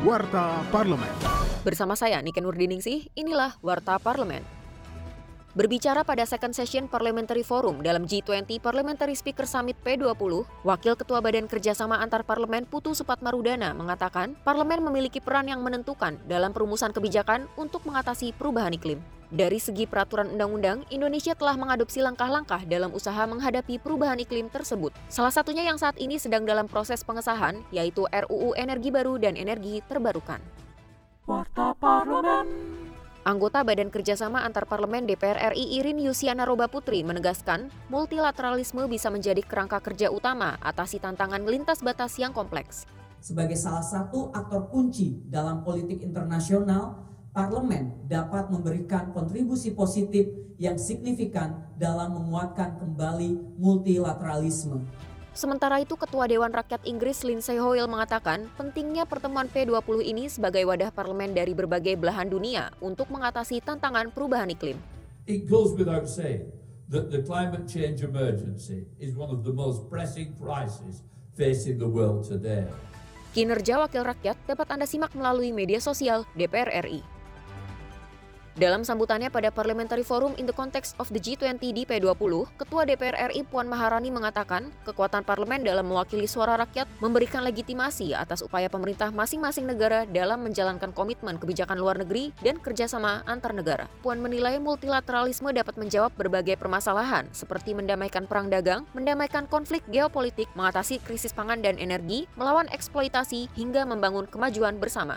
Warta Parlemen. Bersama saya, Niken Wurdiningsih, inilah Warta Parlemen. Berbicara pada Second Session Parliamentary Forum dalam G20 Parliamentary Speaker Summit P20, Wakil Ketua Badan Kerjasama Antar Parlemen Putu Supatmarudana mengatakan parlemen memiliki peran yang menentukan dalam perumusan kebijakan untuk mengatasi perubahan iklim. Dari segi peraturan undang-undang, Indonesia telah mengadopsi langkah-langkah dalam usaha menghadapi perubahan iklim tersebut. Salah satunya yang saat ini sedang dalam proses pengesahan, yaitu RUU Energi Baru dan Energi Terbarukan. Warta Parlemen. Anggota Badan Kerjasama Antar Parlemen DPR RI Irin Yusiana Roba Putri menegaskan, multilateralisme bisa menjadi kerangka kerja utama atasi tantangan lintas batas yang kompleks. Sebagai salah satu aktor kunci dalam politik internasional, parlemen dapat memberikan kontribusi positif yang signifikan dalam menguatkan kembali multilateralisme. Sementara itu, Ketua Dewan Rakyat Inggris Lindsay Hoyle mengatakan pentingnya pertemuan P20 ini sebagai wadah parlemen dari berbagai belahan dunia untuk mengatasi tantangan perubahan iklim. It goes without saying that the climate change emergency is one of the most pressing crises facing the world today. Kinerja Wakil Rakyat dapat Anda simak melalui media sosial DPR RI. Dalam sambutannya pada Parliamentary Forum in the context of the G20 di P20, Ketua DPR RI Puan Maharani mengatakan kekuatan parlemen dalam mewakili suara rakyat memberikan legitimasi atas upaya pemerintah masing-masing negara dalam menjalankan komitmen kebijakan luar negeri dan kerjasama antar negara. Puan menilai multilateralisme dapat menjawab berbagai permasalahan seperti mendamaikan perang dagang, mendamaikan konflik geopolitik, mengatasi krisis pangan dan energi, melawan eksploitasi, hingga membangun kemajuan bersama.